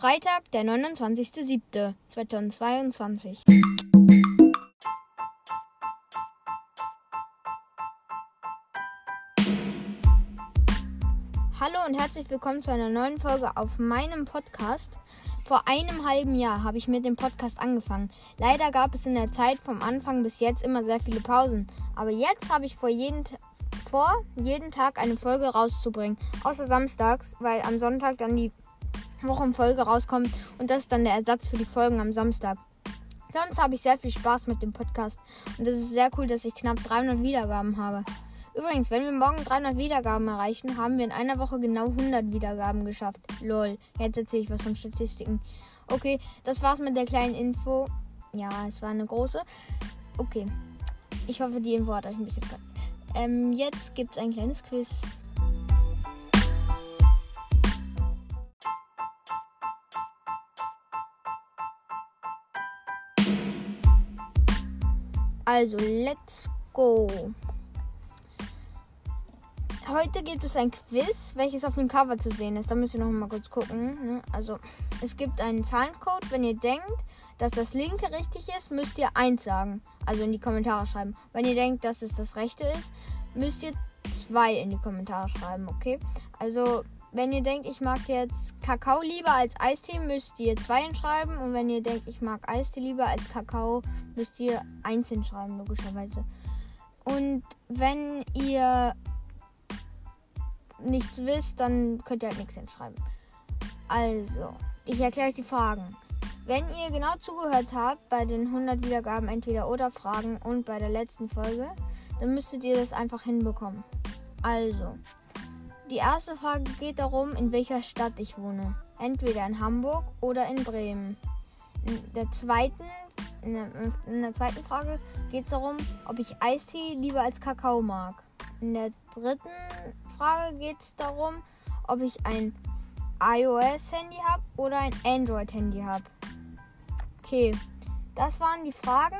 Freitag, der 29.07.2022. Hallo und herzlich willkommen zu einer neuen Folge auf meinem Podcast. Vor einem halben Jahr habe ich mit dem Podcast angefangen. Leider gab es in der Zeit vom Anfang bis jetzt immer sehr viele Pausen. Aber jetzt habe ich vor, jeden Tag eine Folge rauszubringen. Außer samstags, weil am Sonntag dann die Wochenfolge rauskommt. Und das ist dann der Ersatz für die Folgen am Samstag. Sonst habe ich sehr viel Spaß mit dem Podcast. Und es ist sehr cool, dass ich knapp 300 Wiedergaben habe. Übrigens, wenn wir morgen 300 Wiedergaben erreichen, haben wir in einer Woche genau 100 Wiedergaben geschafft. Lol, jetzt erzähle ich was von Statistiken. Okay, das war's mit der kleinen Info. Ja, es war eine große. Okay, ich hoffe, die Info hat euch ein bisschen gefallen. Jetzt gibt's ein kleines Quiz. Also, let's go. Heute gibt es ein Quiz, welches auf dem Cover zu sehen ist. Da müsst ihr noch mal kurz gucken. Also, es gibt einen Zahlencode. Wenn ihr denkt, dass das linke richtig ist, müsst ihr 1 sagen. Also in die Kommentare schreiben. Wenn ihr denkt, dass es das rechte ist, müsst ihr 2 in die Kommentare schreiben, okay? Also, wenn ihr denkt, ich mag jetzt Kakao lieber als Eistee, müsst ihr 2 hinschreiben. Und wenn ihr denkt, ich mag Eistee lieber als Kakao, müsst ihr 1 hinschreiben, logischerweise. Und wenn ihr nichts wisst, dann könnt ihr halt nichts hinschreiben. Also, ich erkläre euch die Fragen. Wenn ihr genau zugehört habt bei den 100 Wiedergaben Entweder-Oder-Fragen und bei der letzten Folge, dann müsstet ihr das einfach hinbekommen. Also, die erste Frage geht darum, in welcher Stadt ich wohne. Entweder in Hamburg oder in Bremen. In der zweiten Frage geht es darum, ob ich Eistee lieber als Kakao mag. In der dritten Frage geht es darum, ob ich ein iOS-Handy habe oder ein Android-Handy habe. Okay, das waren die Fragen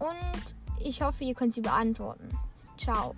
und ich hoffe, ihr könnt sie beantworten. Ciao.